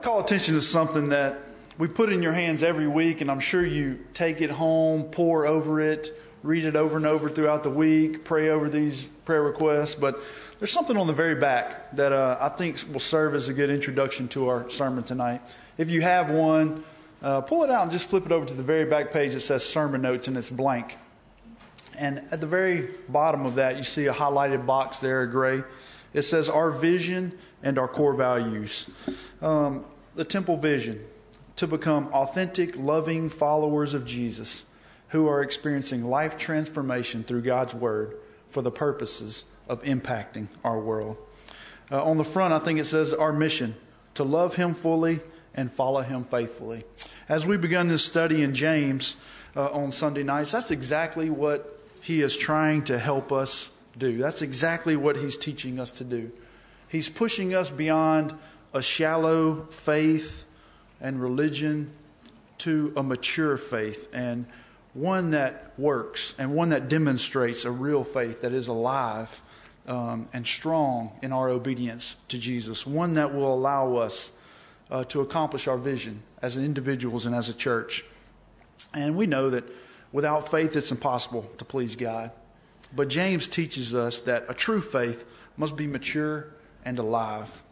want to call attention to something that we put in your hands every week, and I'm sure you take it home, pore over it, read it over and over throughout the week, pray over these prayer requests. But there's something on the very back that I think will serve as a good introduction to our sermon tonight. If you have one, pull it out and just flip it over to the very back page that says Sermon Notes, and it's blank. And at the very bottom of that, you see a highlighted box there, gray. It says our vision and our core values. The temple vision, to become authentic, loving followers of Jesus who are experiencing life transformation through God's word for the purposes of impacting our world. On the front, I think it says our mission, to love him fully and follow him faithfully. As we begun this study in James on Sunday nights, that's exactly what he is trying to help us do. That's exactly what he's teaching us to do. He's pushing us beyond a shallow faith and religion to a mature faith, and one that works, and one that demonstrates a real faith that is alive and strong in our obedience to Jesus, one that will allow us to accomplish our vision as individuals and as a church. And we know that without faith, it's impossible to please God. But James teaches us that a true faith must be mature and alive.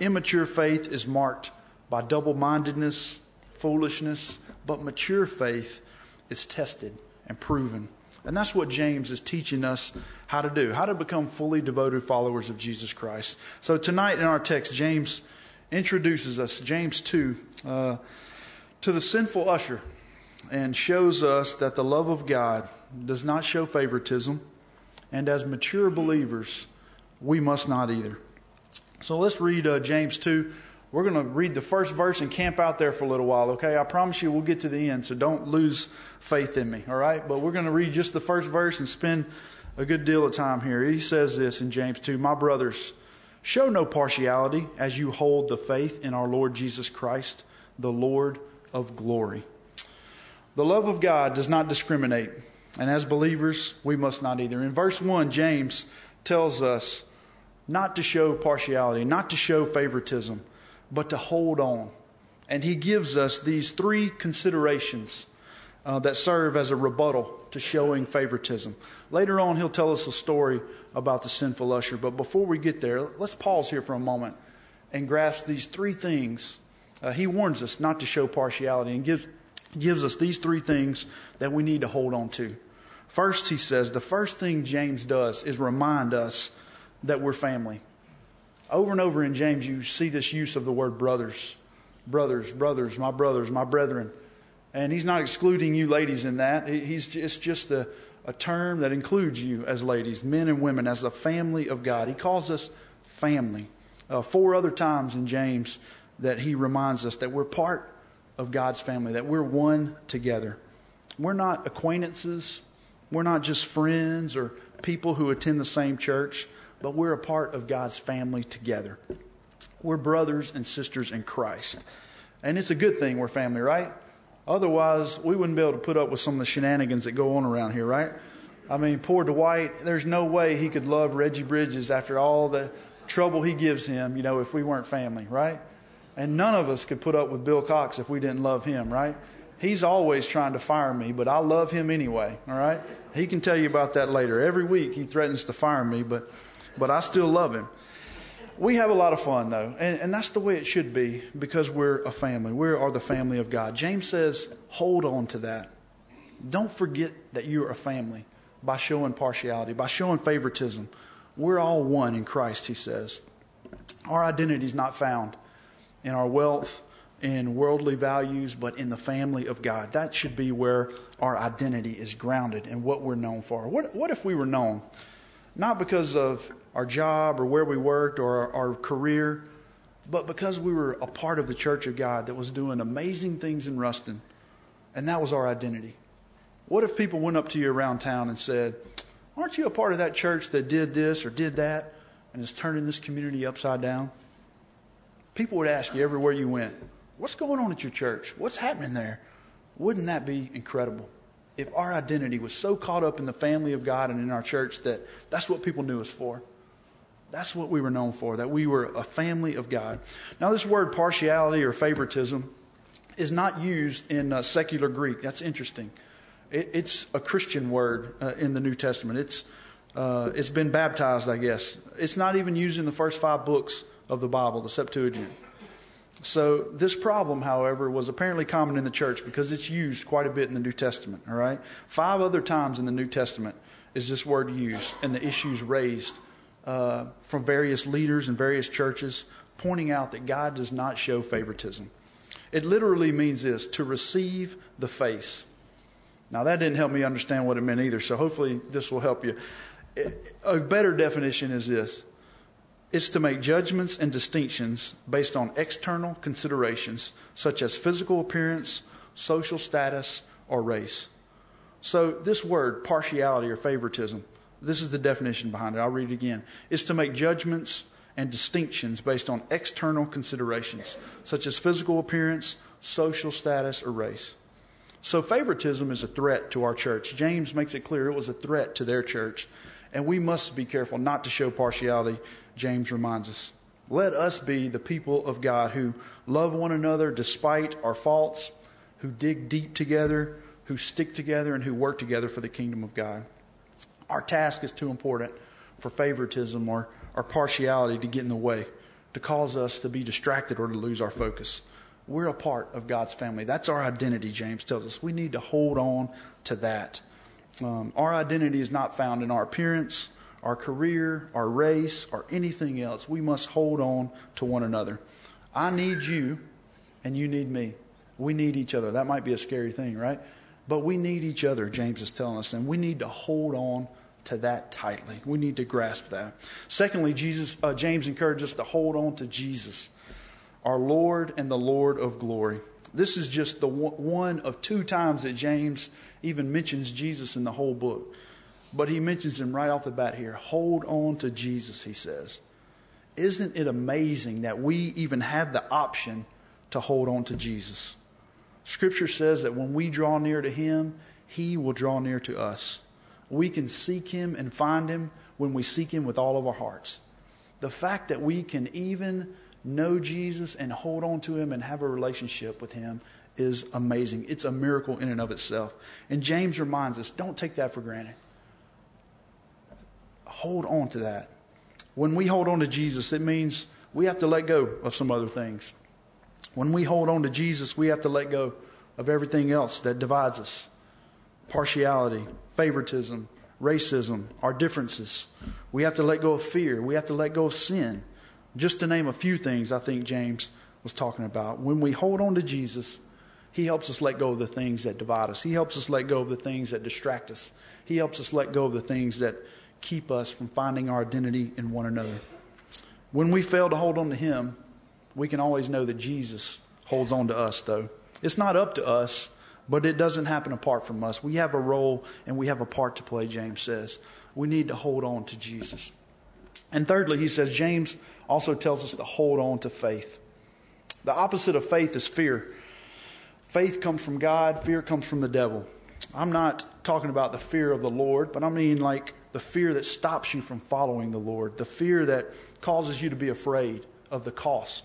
Immature faith is marked by double-mindedness, foolishness, but mature faith is tested and proven. And that's what James is teaching us how to do, how to become fully devoted followers of Jesus Christ. So tonight in our text, James introduces us, James 2, to the sinful usher, and shows us that the love of God does not show favoritism, and as mature believers, we must not either. So let's read James 2. We're going to read the first verse and camp out there for a little while, okay? I promise you we'll get to the end, so don't lose faith in me, all right? But we're going to read just the first verse and spend a good deal of time here. He says this in James 2, "My brothers, show no partiality as you hold the faith in our Lord Jesus Christ, the Lord of glory. The love of God does not discriminate, and as believers, we must not either." In verse 1, James tells us not to show partiality, not to show favoritism, but to hold on. And he gives us these three considerations that serve as a rebuttal to showing favoritism. Later on, he'll tell us a story about the sinful usher. But before we get there, let's pause here for a moment and grasp these three things. He warns us not to show partiality and gives us these three things that we need to hold on to. First, he says, the first thing James does is remind us that we're family. Over and over in James, you see this use of the word brothers. Brothers, brothers, my brothers, my brethren. And he's not excluding you ladies in that. It's just a term that includes you as ladies, men and women, as the family of God. He calls us family. Four other times in James that he reminds us that we're part of God's family, that we're one together. We're not acquaintances. We're not just friends or people who attend the same church, but we're a part of God's family together. We're brothers and sisters in Christ. And it's a good thing we're family, right? Otherwise, we wouldn't be able to put up with some of the shenanigans that go on around here, right? I mean, poor Dwight, there's no way he could love Reggie Bridges after all the trouble he gives him, you know, if we weren't family, right? And none of us could put up with Bill Cox if we didn't love him, right? He's always trying to fire me, but I love him anyway, all right? He can tell you about that later. Every week he threatens to fire me, but I still love him. We have a lot of fun, though, and that's the way it should be, because we're a family. We are the family of God. James says, hold on to that. Don't forget that you're a family by showing partiality, by showing favoritism. We're all one in Christ, he says. Our identity is not found in our wealth, in worldly values, but in the family of God. That should be where our identity is grounded and what we're known for. What if we were known not because of our job or where we worked or our career, but because we were a part of the church of God that was doing amazing things in Ruston, and that was our identity? What if people went up to you around town and said, "Aren't you a part of that church that did this or did that and is turning this community upside down?" People would ask you everywhere you went, "What's going on at your church? What's happening there?" Wouldn't that be incredible? If our identity was so caught up in the family of God and in our church that that's what people knew us for. That's what we were known for, that we were a family of God. Now, this word partiality or favoritism is not used in secular Greek. That's interesting. It's a Christian word in the New Testament. It's been baptized, I guess. It's not even used in the first 5 books of the Bible, the Septuagint. So this problem, however, was apparently common in the church because it's used quite a bit in the New Testament. All right, 5 other times in the New Testament is this word used and the issues raised from various leaders and various churches, pointing out that God does not show favoritism. It literally means this, to receive the face. Now, that didn't help me understand what it meant either, so hopefully this will help you. A better definition is this. It's to make judgments and distinctions based on external considerations, such as physical appearance, social status, or race. So this word, partiality or favoritism, this is the definition behind it. I'll read it again. It's to make judgments and distinctions based on external considerations, such as physical appearance, social status, or race. So favoritism is a threat to our church. James makes it clear it was a threat to their church. And we must be careful not to show partiality, James reminds us. Let us be the people of God who love one another despite our faults, who dig deep together, who stick together, and who work together for the kingdom of God. Our task is too important for favoritism or partiality to get in the way, to cause us to be distracted or to lose our focus. We're a part of God's family. That's our identity, James tells us. We need to hold on to that. Our identity is not found in our appearance, our career, our race, or anything else. We must hold on to one another. I need you, and you need me. We need each other. That might be a scary thing, right? But we need each other, James is telling us, and we need to hold on to that tightly. We need to grasp that. Secondly, James encourages us to hold on to Jesus, our Lord and the Lord of glory. This is just the one of 2 times that James even mentions Jesus in the whole book. But he mentions him right off the bat here. Hold on to Jesus, he says. Isn't it amazing that we even have the option to hold on to Jesus? Scripture says that when we draw near to him, he will draw near to us. We can seek him and find him when we seek him with all of our hearts. The fact that we can even know Jesus and hold on to him and have a relationship with him is amazing. It's a miracle in and of itself. And James reminds us, don't take that for granted. Hold on to that. When we hold on to Jesus, it means we have to let go of some other things. When we hold on to Jesus, we have to let go of everything else that divides us. Partiality, favoritism, racism, our differences. We have to let go of fear. We have to let go of sin. Just to name a few things I think James was talking about. When we hold on to Jesus, he helps us let go of the things that divide us. He helps us let go of the things that distract us. He helps us let go of the things that keep us from finding our identity in one another. When we fail to hold on to him, we can always know that Jesus holds on to us, though. It's not up to us, but it doesn't happen apart from us. We have a role and we have a part to play, James says. We need to hold on to Jesus. And thirdly, he says, James also tells us to hold on to faith. The opposite of faith is fear. Faith comes from God. Fear comes from the devil. I'm not talking about the fear of the Lord, but I mean like the fear that stops you from following the Lord, the fear that causes you to be afraid of the cost,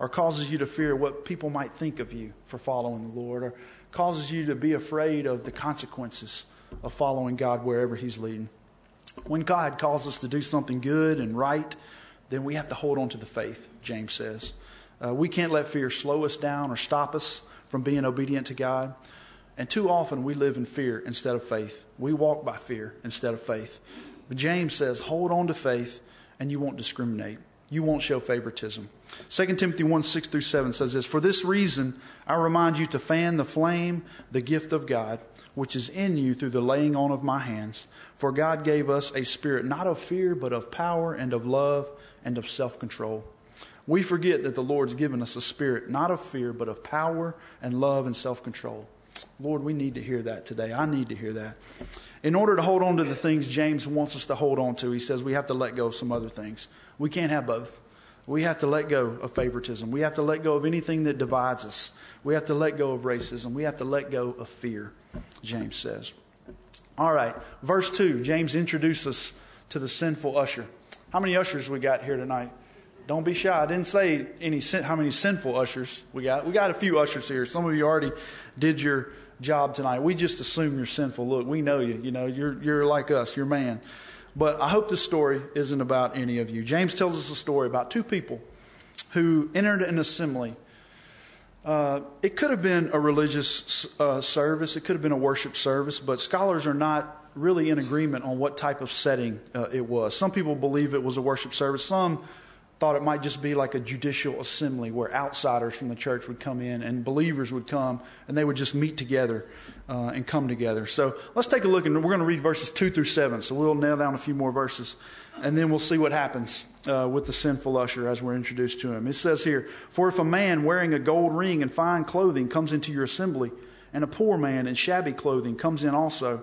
or causes you to fear what people might think of you for following the Lord, or causes you to be afraid of the consequences of following God wherever he's leading. When God calls us to do something good and right, then we have to hold on to the faith, James says. We can't let fear slow us down or stop us from being obedient to God. And too often we live in fear instead of faith. We walk by fear instead of faith. But James says, hold on to faith and you won't discriminate. You won't show favoritism. 2 Timothy 1:6-7 says this, "For this reason I remind you to fan the flame, the gift of God, which is in you through the laying on of my hands. For God gave us a spirit not of fear, but of power and of love and of self-control." We forget that the Lord's given us a spirit not of fear, but of power and love and self-control. Lord, we need to hear that today. I need to hear that. In order to hold on to the things James wants us to hold on to, he says we have to let go of some other things. We can't have both. We have to let go of favoritism. We have to let go of anything that divides us. We have to let go of racism. We have to let go of fear, James says. All right, verse 2, James introduces us to the sinful usher. How many ushers we got here tonight? Don't be shy. I didn't say any how many sinful ushers we got. We got a few ushers here. Some of you already did your job tonight. We just assume you're sinful. Look, we know you. You know, you're like us. You're man. But I hope this story isn't about any of you. James tells us a story about two people who entered an assembly. It could have been a religious service. It could have been a worship service. But scholars are not really in agreement on what type of setting it was. Some people believe it was a worship service. Some thought it might just be like a judicial assembly where outsiders from the church would come in and believers would come and they would just meet together and come together. So let's take a look, and we're going to read verses 2-7. So we'll nail down a few more verses and then we'll see what happens with the sinful usher as we're introduced to him. It says here, "For if a man wearing a gold ring and fine clothing comes into your assembly, and a poor man in shabby clothing comes in also,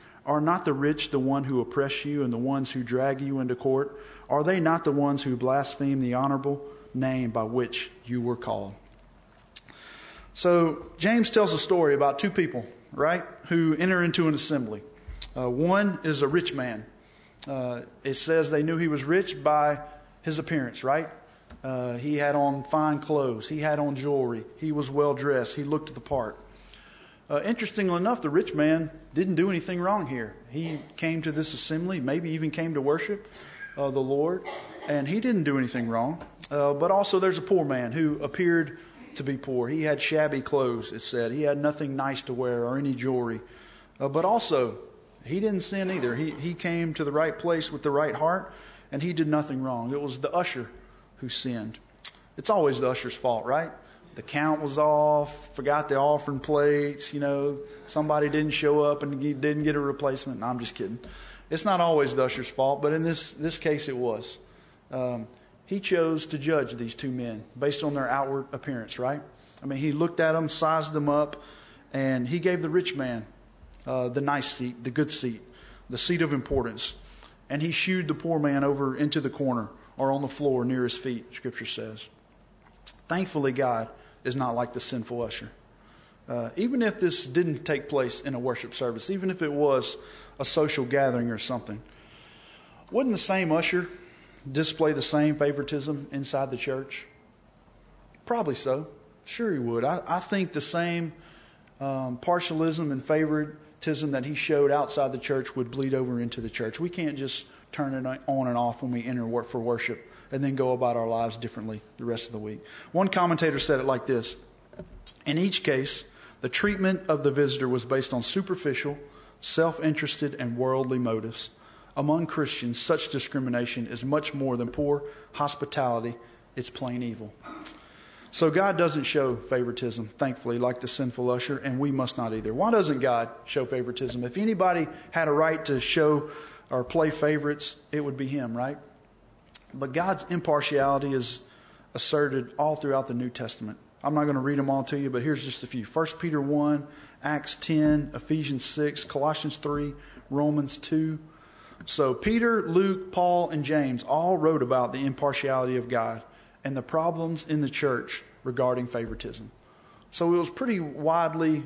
Are not the rich the one who oppress you and the ones who drag you into court? Are they not the ones who blaspheme the honorable name by which you were called?" So James tells a story about two people, right, who enter into an assembly. One is a rich man. It says they knew he was rich by his appearance, right? He had on fine clothes. He had on jewelry. He was well dressed. He looked the part. Interestingly enough, the rich man didn't do anything wrong here. He came to this assembly, maybe even came to worship the Lord, and he didn't do anything wrong. But also there's a poor man who appeared to be poor. He had shabby clothes, it said. He had nothing nice to wear or any jewelry. But also, he didn't sin either. He came to the right place with the right heart, and he did nothing wrong. It was the usher who sinned. It's always the usher's fault, right? The count was off, forgot the offering plates, you know, somebody didn't show up and didn't get a replacement. No, I'm just kidding. It's not always the usher's fault, but in this case it was. He chose to judge these two men based on their outward appearance, right? I mean, he looked at them, sized them up, and he gave the rich man the nice seat, the good seat, the seat of importance. And he shooed the poor man over into the corner or on the floor near his feet, Scripture says. Thankfully, God is not like the sinful usher. Even if this didn't take place in a worship service, even if it was a social gathering or something, wouldn't the same usher display the same favoritism inside the church? Probably so. Sure he would. I think the same partialism and favoritism that he showed outside the church would bleed over into the church. We can't just turn it on and off when we enter for worship and then go about our lives differently the rest of the week. One commentator said it like this: "In each case, the treatment of the visitor was based on superficial, self-interested, and worldly motives. Among Christians, such discrimination is much more than poor hospitality. It's plain evil." So God doesn't show favoritism, thankfully, like the sinful usher, and we must not either. Why doesn't God show favoritism? If anybody had a right to show or play favorites, it would be him, right? But God's impartiality is asserted all throughout the New Testament. I'm not going to read them all to you, but here's just a few. 1 Peter 1, Acts 10, Ephesians 6, Colossians 3, Romans 2. So Peter, Luke, Paul, and James all wrote about the impartiality of God and the problems in the church regarding favoritism. So it was pretty widely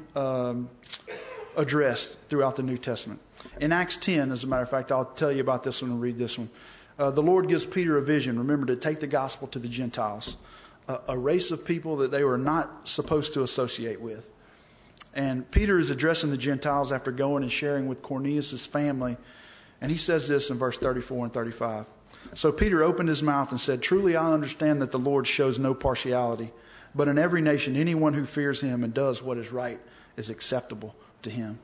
addressed throughout the New Testament. In Acts 10, as a matter of fact, I'll tell you about this one and read this one. The Lord gives Peter a vision, remember, to take the gospel to the Gentiles, a race of people that they were not supposed to associate with. And Peter is addressing the Gentiles after going and sharing with Cornelius' family. And he says this in verse 34 and 35. "So Peter opened his mouth and said, 'Truly I understand that the Lord shows no partiality, but in every nation anyone who fears him and does what is right is acceptable to him.'"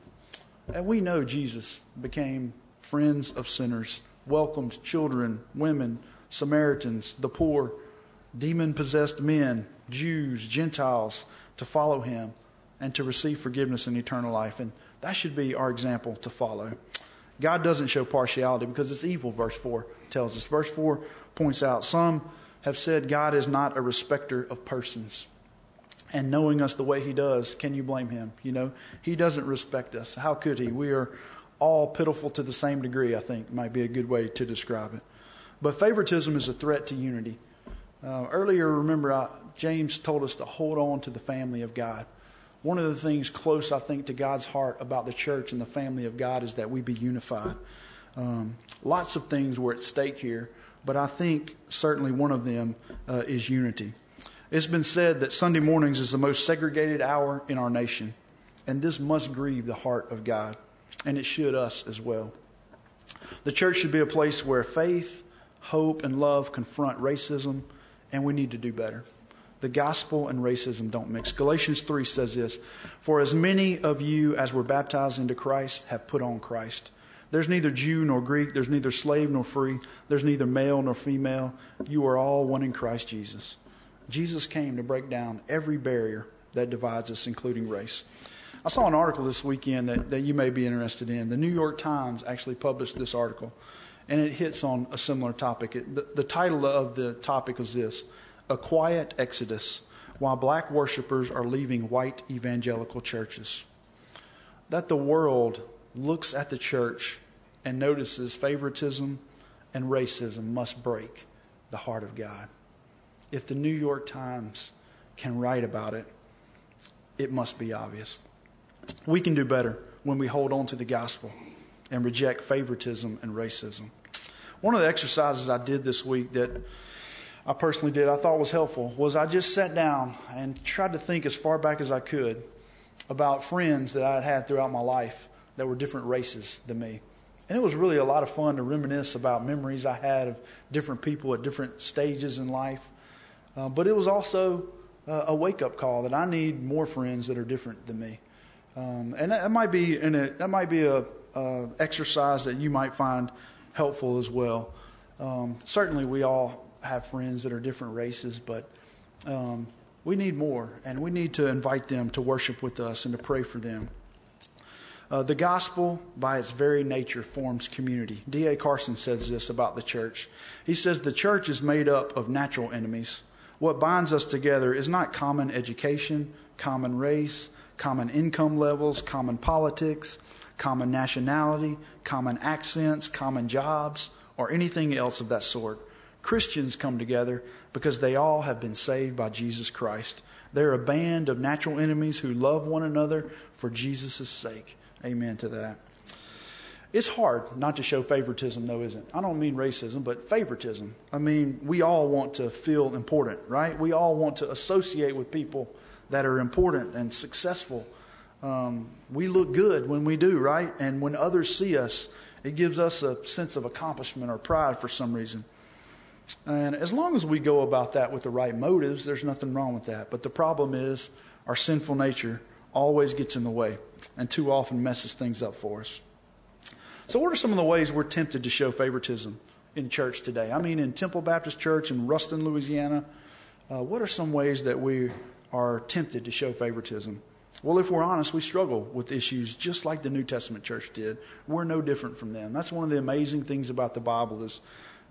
And we know Jesus became friends of sinners, welcomed children, women, Samaritans, the poor, demon-possessed men, Jews, Gentiles, to follow him and to receive forgiveness and eternal life. And that should be our example to follow. God doesn't show partiality because it's evil, verse 4 tells us. Verse 4 points out some have said God is not a respecter of persons. And knowing us the way he does, can you blame him? You know, he doesn't respect us. How could he? We are all pitiful to the same degree, I think, might be a good way to describe it. But favoritism is a threat to unity. Earlier, remember, James told us to hold on to the family of God. One of the things close, I think, to God's heart about the church and the family of God is that we be unified. Lots of things were at stake here, but I think certainly one of them is unity. It's been said that Sunday mornings is the most segregated hour in our nation, and this must grieve the heart of God, and it should us as well. The church should be a place where faith, hope, and love confront racism, and we need to do better. The gospel and racism don't mix. Galatians 3 says this, "For as many of you as were baptized into Christ have put on Christ. There's neither Jew nor Greek, there's neither slave nor free, there's neither male nor female. You are all one in Christ Jesus." Jesus came to break down every barrier that divides us, including race. I saw an article this weekend that you may be interested in. The New York Times actually published this article, and it hits on a similar topic. The title of the topic was this, "A Quiet Exodus, Why Black Worshipers Are Leaving White Evangelical Churches." That the world looks at the church and notices favoritism and racism must break the heart of God. If the New York Times can write about it, it must be obvious. We can do better when we hold on to the gospel and reject favoritism and racism. One of the exercises I did this week that I personally did I thought was helpful was I just sat down and tried to think as far back as I could about friends that I had had throughout my life that were different races than me. And it was really a lot of fun to reminisce about memories I had of different people at different stages in life. But it was also a wake-up call that I need more friends that are different than me. And that might be an exercise that you might find helpful as well. Certainly we all have friends that are different races, but we need more, and we need to invite them to worship with us and to pray for them. The gospel, by its very nature, forms community. D.A. Carson says this about the church. He says, "The church is made up of natural enemies. What binds us together is not common education, common race, common income levels, common politics, common nationality, common accents, common jobs, or anything else of that sort. Christians come together because they all have been saved by Jesus Christ. They're a band of natural enemies who love one another for Jesus' sake." Amen to that. It's hard not to show favoritism, though, isn't it? I don't mean racism, but favoritism. I mean, we all want to feel important, right? We all want to associate with people that are important and successful. We look good when we do, right? And when others see us, it gives us a sense of accomplishment or pride for some reason. And as long as we go about that with the right motives, there's nothing wrong with that. But the problem is our sinful nature always gets in the way and too often messes things up for us. So what are some of the ways we're tempted to show favoritism in church today? I mean, in Temple Baptist Church in Ruston, Louisiana, what are some ways that we are tempted to show favoritism? Well, if we're honest, we struggle with issues just like the New Testament church did. We're no different from them. That's one of the amazing things about the Bible is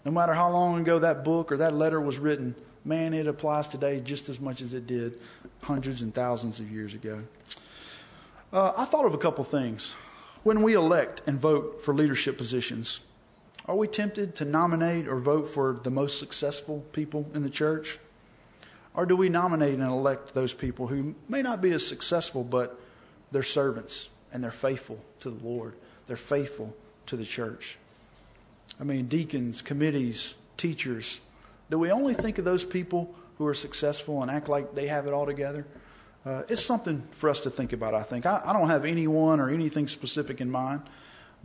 no matter how long ago that book or that letter was written, man, it applies today just as much as it did hundreds and thousands of years ago. I thought of a couple things. When we elect and vote for leadership positions, are we tempted to nominate or vote for the most successful people in the church? Or do we nominate and elect those people who may not be as successful, but they're servants and they're faithful to the Lord? They're faithful to the church. I mean, deacons, committees, teachers. Do we only think of those people who are successful and act like they have it all together? It's something for us to think about, I think. I don't have anyone or anything specific in mind,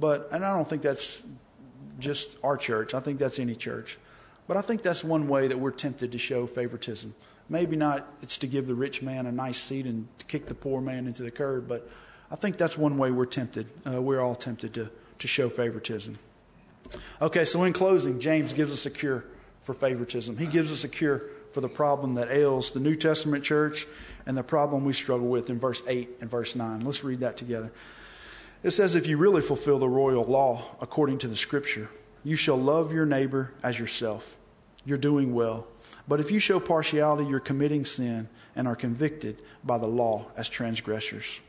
and I don't think that's just our church. I think that's any church. But I think that's one way that we're tempted to show favoritism. Maybe not it's to give the rich man a nice seat and to kick the poor man into the curb, but I think that's one way we're tempted. We're all tempted to show favoritism. Okay, so in closing, James gives us a cure for favoritism. He gives us a cure for the problem that ails the New Testament church and the problem we struggle with in verse 8 and verse 9. Let's read that together. It says, "If you really fulfill the royal law according to the Scripture, you shall love your neighbor as yourself. you're doing well. But if you show partiality, you're committing sin and are convicted by the law as transgressors.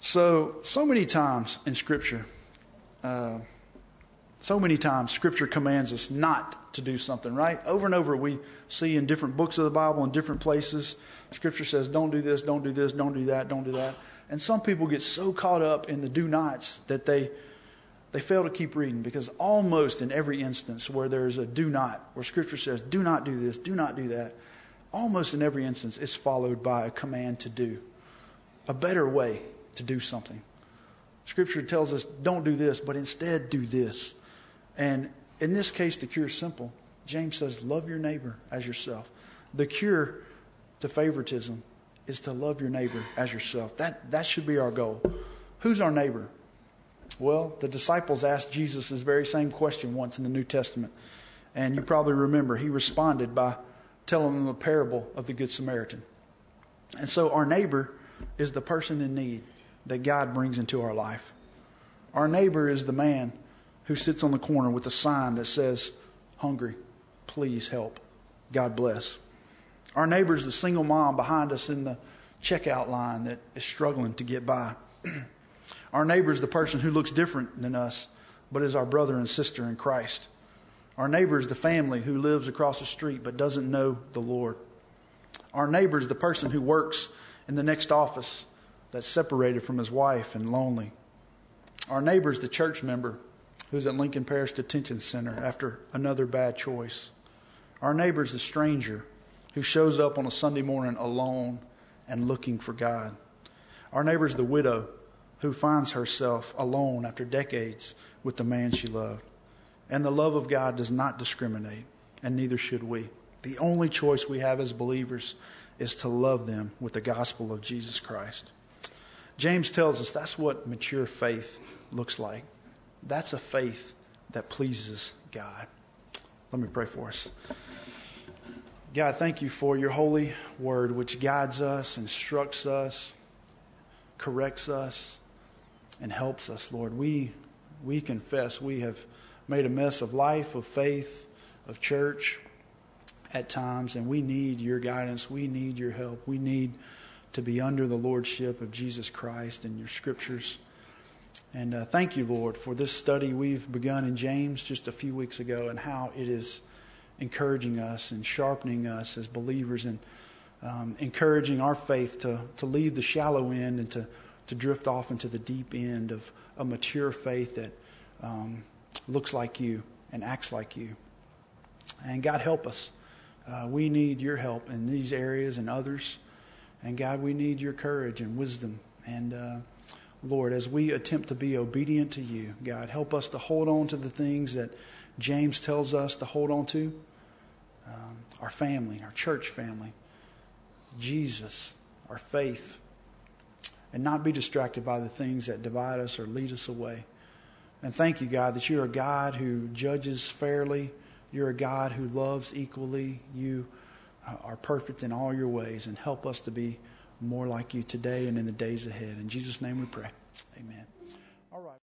So many times in Scripture, Scripture commands us not to do something, right? Over and over we see in different books of the Bible, in different places, Scripture says, don't do this, don't do this, don't do that, don't do that. And some people get so caught up in the do-nots that they fail to keep reading, because almost in every instance where there's a do not, where Scripture says, do not do this, do not do that, almost in every instance it's followed by a command to do, a better way to do something. Scripture tells us, don't do this, but instead do this. And in this case, the cure is simple. James says, love your neighbor as yourself. The cure to favoritism is to love your neighbor as yourself. That should be our goal. Who's our neighbor? Well, the disciples asked Jesus this very same question once in the New Testament. And you probably remember, he responded by telling them the parable of the Good Samaritan. And so our neighbor is the person in need that God brings into our life. Our neighbor is the man who sits on the corner with a sign that says, hungry, please help, God bless. Our neighbor is the single mom behind us in the checkout line that is struggling to get by. Our neighbor is the person who looks different than us, but is our brother and sister in Christ. Our neighbor is the family who lives across the street but doesn't know the Lord. Our neighbor is the person who works in the next office that's separated from his wife and lonely. Our neighbor is the church member who's at Lincoln Parish Detention Center after another bad choice. Our neighbor is the stranger who shows up on a Sunday morning alone and looking for God. Our neighbor is the widow who finds herself alone after decades with the man she loved. And the love of God does not discriminate, and neither should we. The only choice we have as believers is to love them with the gospel of Jesus Christ. James tells us that's what mature faith looks like. That's a faith that pleases God. Let me pray for us. God, thank you for your holy word, which guides us, instructs us, corrects us, and helps us, Lord. We confess we have made a mess of life, of faith, of church at times, and we need your guidance. We need your help. We need to be under the lordship of Jesus Christ and your scriptures. And thank you, Lord, for this study we've begun in James just a few weeks ago, and how it is encouraging us and sharpening us as believers, and encouraging our faith to leave the shallow end and to drift off into the deep end of a mature faith that looks like you and acts like you. And God, help us. We need your help in these areas and others. And God, we need your courage and wisdom. And Lord, as we attempt to be obedient to you, God, help us to hold on to the things that James tells us to hold on to. Our family, our church family, Jesus, our faith, and not be distracted by the things that divide us or lead us away. And thank you, God, that you're a God who judges fairly. You're a God who loves equally. You are perfect in all your ways, and help us to be more like you today and in the days ahead. In Jesus' name we pray. Amen.